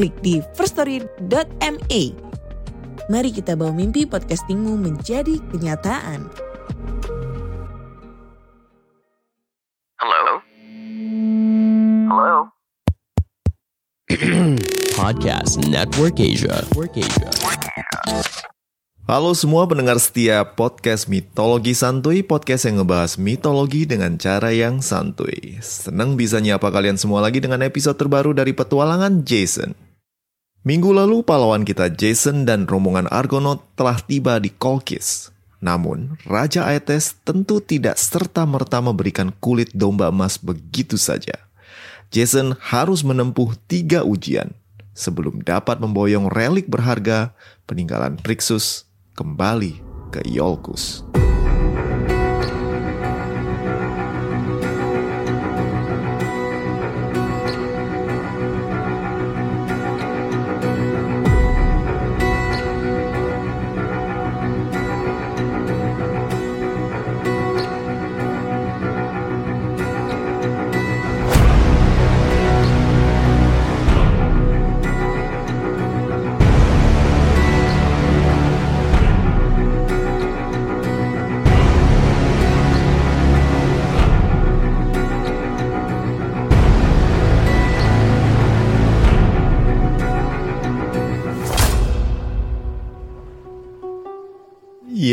klik di firststory.me. Mari kita bawa mimpi podcastingmu menjadi kenyataan. Halo? Halo? Podcast Network Asia. Halo semua pendengar setia podcast Mitologi Santuy, podcast yang ngebahas mitologi dengan cara yang santuy. Seneng bisa nyapa kalian semua lagi dengan episode terbaru dari Petualangan Jason. Minggu lalu, pahlawan kita Jason dan rombongan Argonaut telah tiba di Colchis. Namun, Raja Aetes tentu tidak serta-merta memberikan kulit domba emas begitu saja. Jason harus menempuh 3 ujian sebelum dapat memboyong relik berharga peninggalan Trixus kembali ke Iolcus.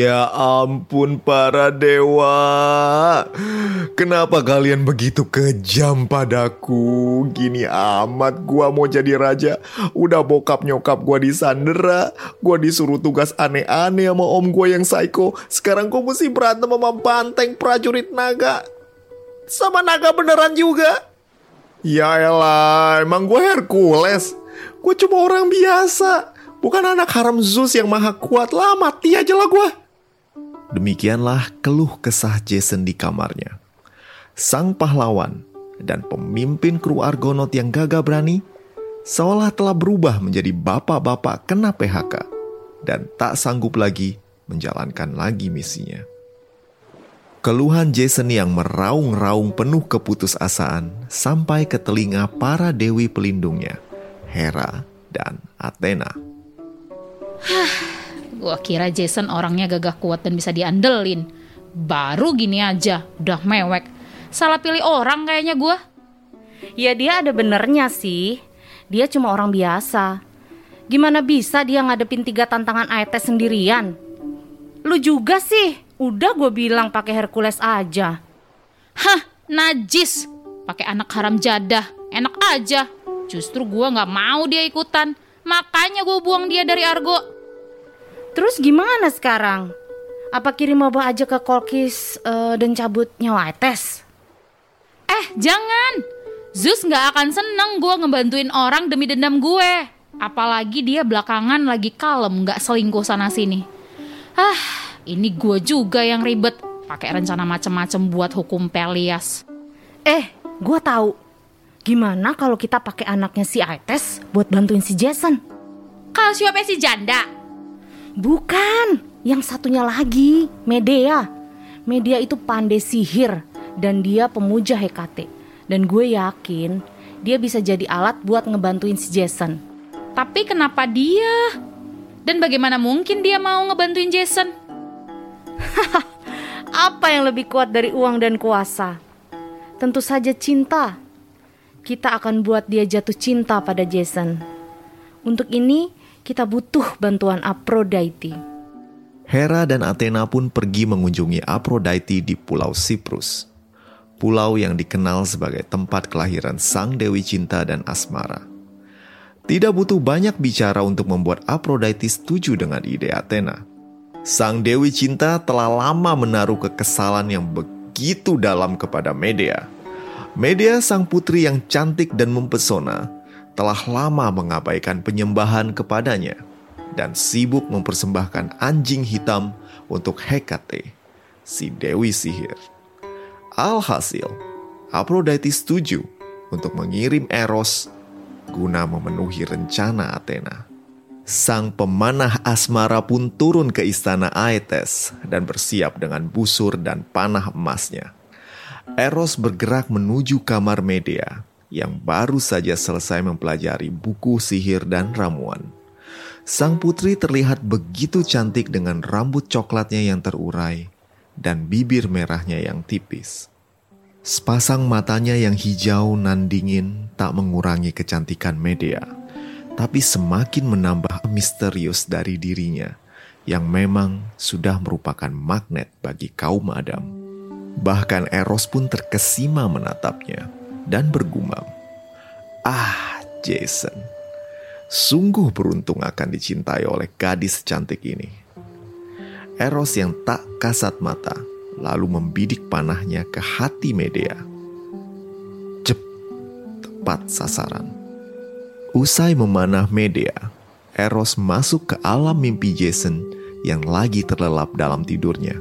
Ya ampun para dewa, kenapa kalian begitu kejam padaku? Gini amat gua mau jadi raja, udah bokap nyokap gua disandera, gua disuruh tugas aneh-aneh sama om gua yang psycho. Sekarang gua mesti berantem sama banteng prajurit naga, sama naga beneran juga. Yaelah, emang gua Hercules? Gua cuma orang biasa, bukan anak haram Zeus yang maha kuat lah. Mati aja lah gua. Demikianlah keluh kesah Jason di kamarnya. Sang pahlawan dan pemimpin kru Argonaut yang gagah berani seolah telah berubah menjadi bapak-bapak kena PHK dan tak sanggup lagi menjalankan lagi misinya. Keluhan Jason yang meraung-raung penuh keputusasaan sampai ke telinga para dewi pelindungnya, Hera dan Athena. Gua kira Jason orangnya gagah kuat dan bisa diandelin. Baru gini aja, udah mewek. Salah pilih orang kayaknya gua. Ya dia ada benernya sih. Dia cuma orang biasa. Gimana bisa dia ngadepin 3 tantangan Aetes sendirian? Lu juga sih. Udah gua bilang pakai Hercules aja. Hah, najis. Pakai anak haram jadah. Enak aja. Justru gua nggak mau dia ikutan. Makanya gua buang dia dari Argo. Terus gimana sekarang? Apa kirim obat aja ke Colchis dan cabut nyawa Aetes? Jangan! Zeus gak akan seneng gue ngebantuin orang demi dendam gue. Apalagi dia belakangan lagi kalem gak selingkuh sana-sini. Ini gue juga yang ribet. Pakai rencana macem-macem buat hukum Pelias. Gue tahu. Gimana kalau kita pakai anaknya si Aetes buat bantuin si Jason? Kalsiope si janda? Bukan, yang satunya lagi, Medea. Medea itu pandai sihir dan dia pemuja Hekate. Dan gue yakin dia bisa jadi alat buat ngebantuin si Jason. Tapi kenapa dia? Dan bagaimana mungkin dia mau ngebantuin Jason? Apa yang lebih kuat dari uang dan kuasa? Tentu saja cinta. Kita akan buat dia jatuh cinta pada Jason. Untuk ini kita butuh bantuan Aphrodite. Hera dan Athena pun pergi mengunjungi Aphrodite di Pulau Siprus. Pulau yang dikenal sebagai tempat kelahiran sang dewi cinta dan asmara. Tidak butuh banyak bicara untuk membuat Aphrodite setuju dengan ide Athena. Sang dewi cinta telah lama menaruh kekesalan yang begitu dalam kepada Medea. Medea sang putri yang cantik dan mempesona telah lama mengabaikan penyembahan kepadanya dan sibuk mempersembahkan anjing hitam untuk Hekate, si dewi sihir. Alhasil, Aphrodite setuju untuk mengirim Eros guna memenuhi rencana Athena. Sang pemanah asmara pun turun ke istana Aetes dan bersiap dengan busur dan panah emasnya. Eros bergerak menuju kamar Medea yang baru saja selesai mempelajari buku sihir dan ramuan. Sang putri terlihat begitu cantik dengan rambut coklatnya yang terurai dan bibir merahnya yang tipis. Sepasang matanya yang hijau nan dingin tak mengurangi kecantikan Medea, tapi semakin menambah misterius dari dirinya yang memang sudah merupakan magnet bagi kaum Adam. Bahkan Eros pun terkesima menatapnya dan bergumam, "Ah, Jason, sungguh beruntung akan dicintai oleh gadis cantik ini." Eros yang tak kasat mata lalu membidik panahnya ke hati Medea. Jep, tepat sasaran. Usai memanah Medea, Eros masuk ke alam mimpi Jason yang lagi terlelap dalam tidurnya.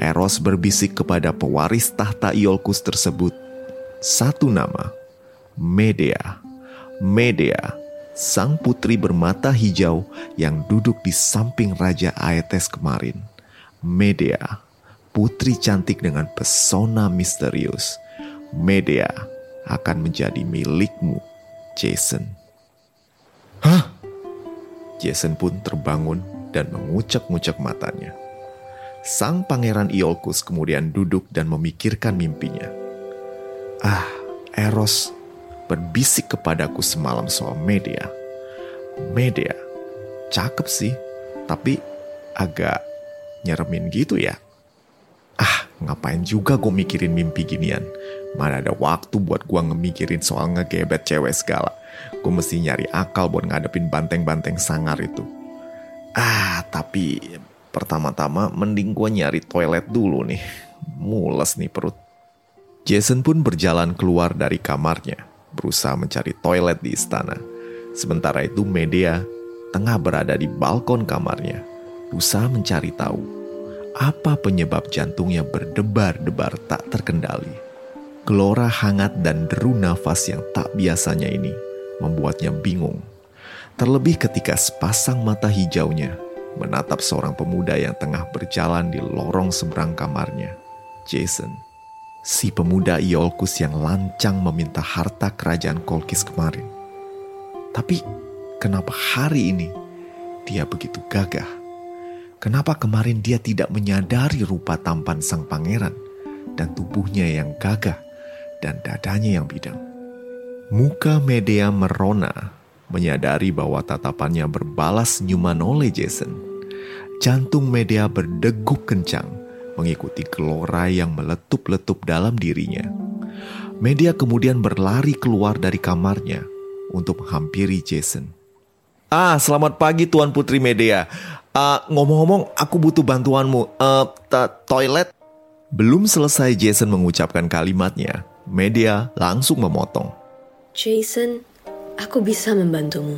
Eros berbisik kepada pewaris tahta Iolcus tersebut satu nama, Medea. Medea, sang putri bermata hijau yang duduk di samping Raja Aetes kemarin. Medea, putri cantik dengan pesona misterius. Medea akan menjadi milikmu, Jason. Hah? Jason pun terbangun dan mengucek-ngucek matanya. Sang pangeran Iolcus kemudian duduk dan memikirkan mimpinya. "Ah, Eros berbisik kepadaku semalam soal Medea. Medea, cakep sih, tapi agak nyeremin gitu ya. Ah, ngapain juga gue mikirin mimpi ginian. Mana ada waktu buat gue ngemikirin soal ngegebet cewek segala. Gue mesti nyari akal buat ngadepin banteng-banteng sangar itu. Ah, tapi pertama-tama mending gue nyari toilet dulu nih. Mules nih perut." Jason pun berjalan keluar dari kamarnya, berusaha mencari toilet di istana. Sementara itu Medea tengah berada di balkon kamarnya, berusaha mencari tahu apa penyebab jantungnya berdebar-debar tak terkendali. Gelora hangat dan deru nafas yang tak biasanya ini membuatnya bingung. Terlebih ketika sepasang mata hijaunya menatap seorang pemuda yang tengah berjalan di lorong seberang kamarnya, Jason. Si pemuda Iolcus yang lancang meminta harta kerajaan Colchis kemarin. Tapi kenapa hari ini dia begitu gagah? Kenapa kemarin dia tidak menyadari rupa tampan sang pangeran dan tubuhnya yang gagah dan dadanya yang bidang? Muka Medea merona, menyadari bahwa tatapannya berbalas senyuman oleh Jason. Jantung Medea berdegup kencang, mengikuti gelora yang meletup-letup dalam dirinya. Medea kemudian berlari keluar dari kamarnya untuk menghampiri Jason. "Ah, selamat pagi Tuan Putri Medea. Ngomong-ngomong, aku butuh bantuanmu. Toilet? Belum selesai Jason mengucapkan kalimatnya, Medea langsung memotong. "Jason, aku bisa membantumu.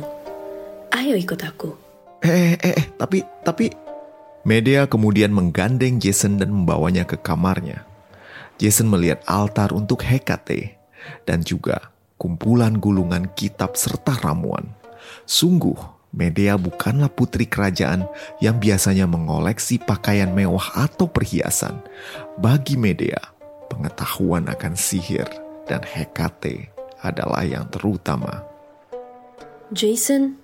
Ayo ikut aku." Tapi... Medea kemudian menggandeng Jason dan membawanya ke kamarnya. Jason melihat altar untuk Hekate dan juga kumpulan gulungan kitab serta ramuan. Sungguh, Medea bukanlah putri kerajaan yang biasanya mengoleksi pakaian mewah atau perhiasan. Bagi Medea, pengetahuan akan sihir dan Hekate adalah yang terutama. "Jason,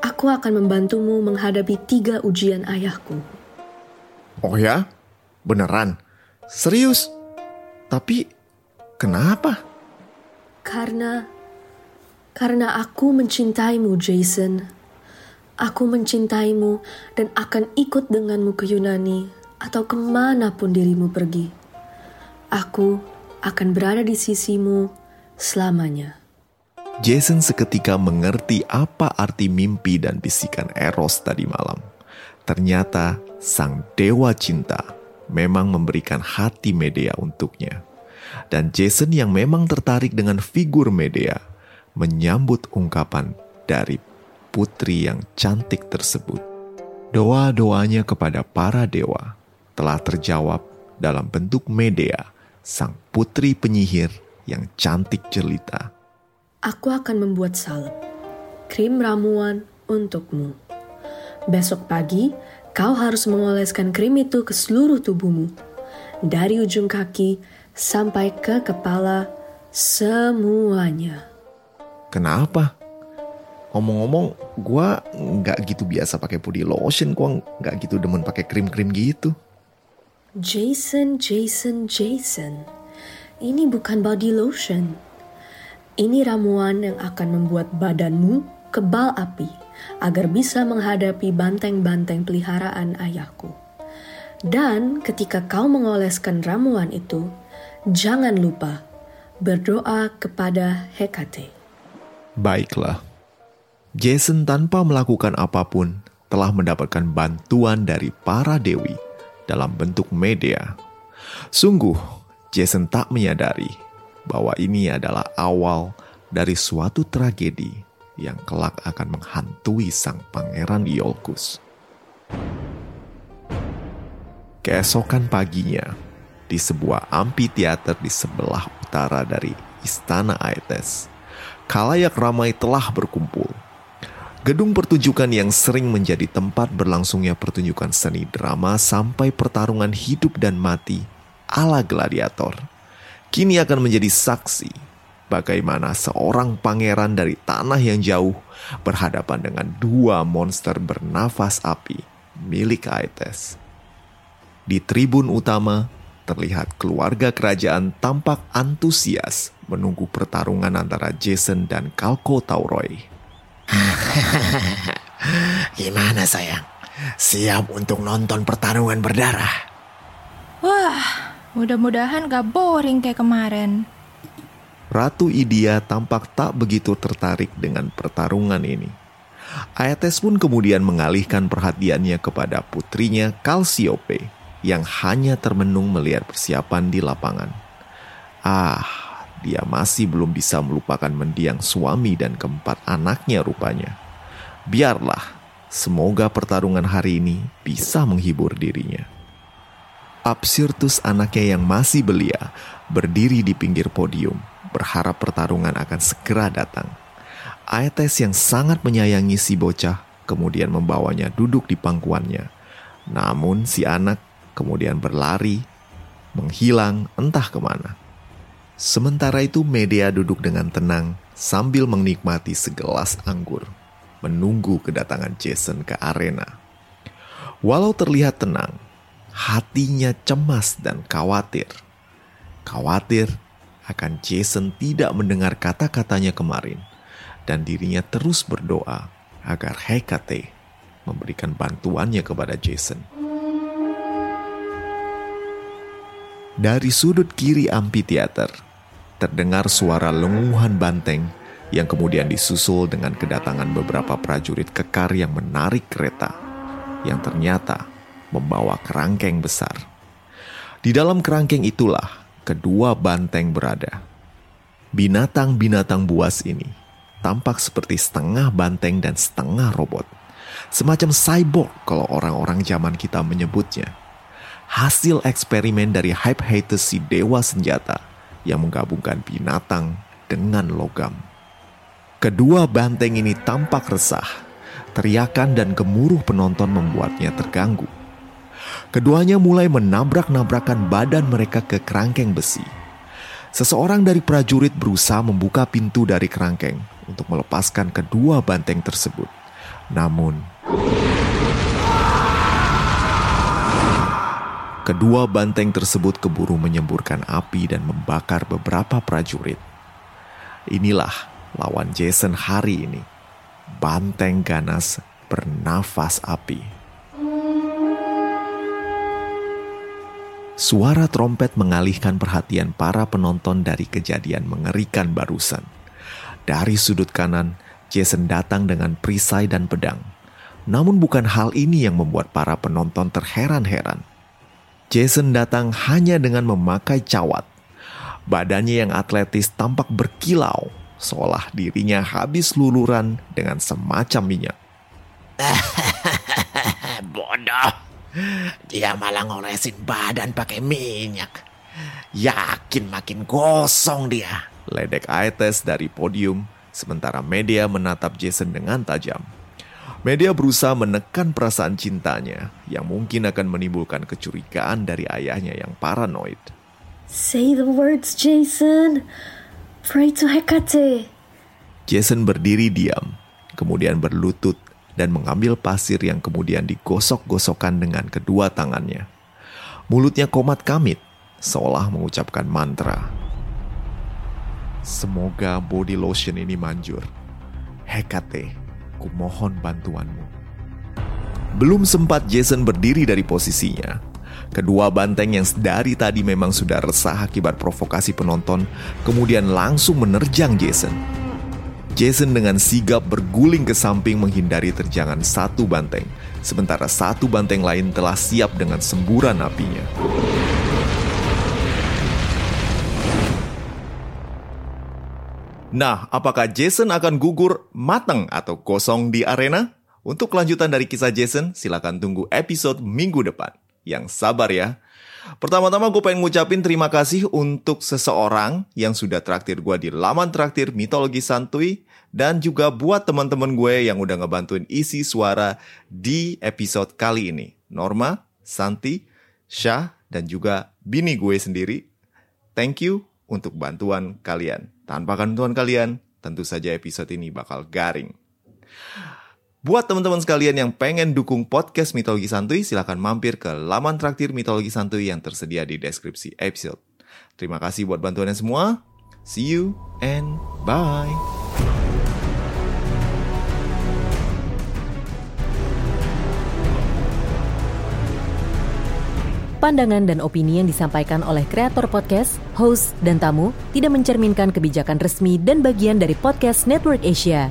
aku akan membantumu menghadapi 3 ujian ayahku." "Oh ya? Beneran? Serius? Tapi kenapa?" Karena aku mencintaimu, Jason. Aku mencintaimu dan akan ikut denganmu ke Yunani atau kemanapun dirimu pergi. Aku akan berada di sisimu selamanya." Jason seketika mengerti apa arti mimpi dan bisikan Eros tadi malam. Ternyata sang dewa cinta memang memberikan hati Medea untuknya. Dan Jason yang memang tertarik dengan figur Medea menyambut ungkapan dari putri yang cantik tersebut. Doa-doanya kepada para dewa telah terjawab dalam bentuk Medea, sang putri penyihir yang cantik jelita. Aku akan membuat salep, krim ramuan untukmu. Besok pagi, kau harus mengoleskan krim itu ke seluruh tubuhmu. Dari ujung kaki sampai ke kepala, semuanya. Kenapa? Omong-omong, gue nggak gitu biasa pakai body lotion, gue nggak gitu demen pakai krim-krim gitu. Jason. Ini bukan body lotion. Ini ramuan yang akan membuat badanmu kebal api agar bisa menghadapi banteng-banteng peliharaan ayahku. Dan ketika kau mengoleskan ramuan itu, jangan lupa berdoa kepada Hekate. Baiklah. Jason tanpa melakukan apapun telah mendapatkan bantuan dari para dewi dalam bentuk Medea. Sungguh, Jason tak menyadari bahwa ini adalah awal dari suatu tragedi yang kelak akan menghantui sang pangeran Iolcus. Keesokan paginya, di sebuah amfiteater di sebelah utara dari Istana Aetes, khalayak ramai telah berkumpul. Gedung pertunjukan yang sering menjadi tempat berlangsungnya pertunjukan seni drama sampai pertarungan hidup dan mati ala gladiator, kini akan menjadi saksi bagaimana seorang pangeran dari tanah yang jauh berhadapan dengan dua monster bernafas api milik Aetes. Di tribun utama, terlihat keluarga kerajaan tampak antusias menunggu pertarungan antara Jason dan Kalko Tauroy. Gimana sayang? Siap untuk nonton pertarungan berdarah? Wah, mudah-mudahan gak boring kayak kemarin. Ratu Idia tampak tak begitu tertarik dengan pertarungan ini. Aetes pun kemudian mengalihkan perhatiannya kepada putrinya Kalsiope yang hanya termenung melihat persiapan di lapangan. Dia masih belum bisa melupakan mendiang suami dan keempat anaknya rupanya. Biarlah, semoga pertarungan hari ini bisa menghibur dirinya. Absirtus, anaknya yang masih belia, berdiri di pinggir podium, berharap pertarungan akan segera datang. Aetes yang sangat menyayangi si bocah, kemudian membawanya duduk di pangkuannya. Namun si anak kemudian berlari, menghilang entah kemana. Sementara itu Medea duduk dengan tenang sambil menikmati segelas anggur, menunggu kedatangan Jason ke arena. Walau terlihat tenang, hatinya cemas dan khawatir. Khawatir akan Jason tidak mendengar kata-katanya kemarin, dan dirinya terus berdoa agar Hekate memberikan bantuannya kepada Jason. Dari sudut kiri amfiteater, terdengar suara lenguhan banteng yang kemudian disusul dengan kedatangan beberapa prajurit kekar yang menarik kereta yang ternyata membawa kerangkeng besar. Di dalam kerangkeng itulah kedua banteng berada. Binatang-binatang buas ini tampak seperti setengah banteng dan setengah robot. Semacam cyborg kalau orang-orang zaman kita menyebutnya. Hasil eksperimen dari Hekate si dewa senjata yang menggabungkan binatang dengan logam. Kedua banteng ini tampak resah. Teriakan dan gemuruh penonton membuatnya terganggu. Keduanya mulai menabrak-nabrakan badan mereka ke kerangkeng besi. Seseorang dari prajurit berusaha membuka pintu dari kerangkeng untuk melepaskan kedua banteng tersebut. Namun, kedua banteng tersebut keburu menyemburkan api dan membakar beberapa prajurit. Inilah lawan Jason hari ini, banteng ganas bernafas api. Suara trompet mengalihkan perhatian para penonton dari kejadian mengerikan barusan. Dari sudut kanan, Jason datang dengan perisai dan pedang. Namun bukan hal ini yang membuat para penonton terheran-heran. Jason datang hanya dengan memakai cawat. Badannya yang atletis tampak berkilau seolah dirinya habis luluran dengan semacam minyak. Bodoh, dia malah ngolesin badan pakai minyak. Yakin makin gosong dia. Ledek Aetes dari podium, sementara Medea menatap Jason dengan tajam. Medea berusaha menekan perasaan cintanya yang mungkin akan menimbulkan kecurigaan dari ayahnya yang paranoid. Say the words, Jason. Pray to Hekate. Jason berdiri diam, kemudian berlutut dan mengambil pasir yang kemudian digosok-gosokkan dengan kedua tangannya. Mulutnya komat kamit, seolah mengucapkan mantra. Semoga body lotion ini manjur. Hekate, kumohon bantuanmu. Belum sempat Jason berdiri dari posisinya, kedua banteng yang dari tadi memang sudah resah akibat provokasi penonton, kemudian langsung menerjang Jason. Jason dengan sigap berguling ke samping menghindari terjangan satu banteng, sementara satu banteng lain telah siap dengan semburan apinya. Nah, apakah Jason akan gugur, mateng, atau kosong di arena? Untuk kelanjutan dari kisah Jason, silakan tunggu episode minggu depan. Yang sabar ya. Pertama-tama gue pengen ngucapin terima kasih untuk seseorang yang sudah traktir gue di laman Traktir Mitologi Santuy, dan juga buat teman-teman gue yang udah ngebantuin isi suara di episode kali ini. Norma, Santi, Syah, dan juga bini gue sendiri. Thank you untuk bantuan kalian. Tanpa bantuan kalian, tentu saja episode ini bakal garing. Buat teman-teman sekalian yang pengen dukung podcast Mitologi Santuy, silakan mampir ke laman Traktir Mitologi Santuy yang tersedia di deskripsi episode. Terima kasih buat bantuannya semua. See you and bye. Pandangan dan opini yang disampaikan oleh kreator podcast, host, dan tamu tidak mencerminkan kebijakan resmi dan bagian dari Podcast Network Asia.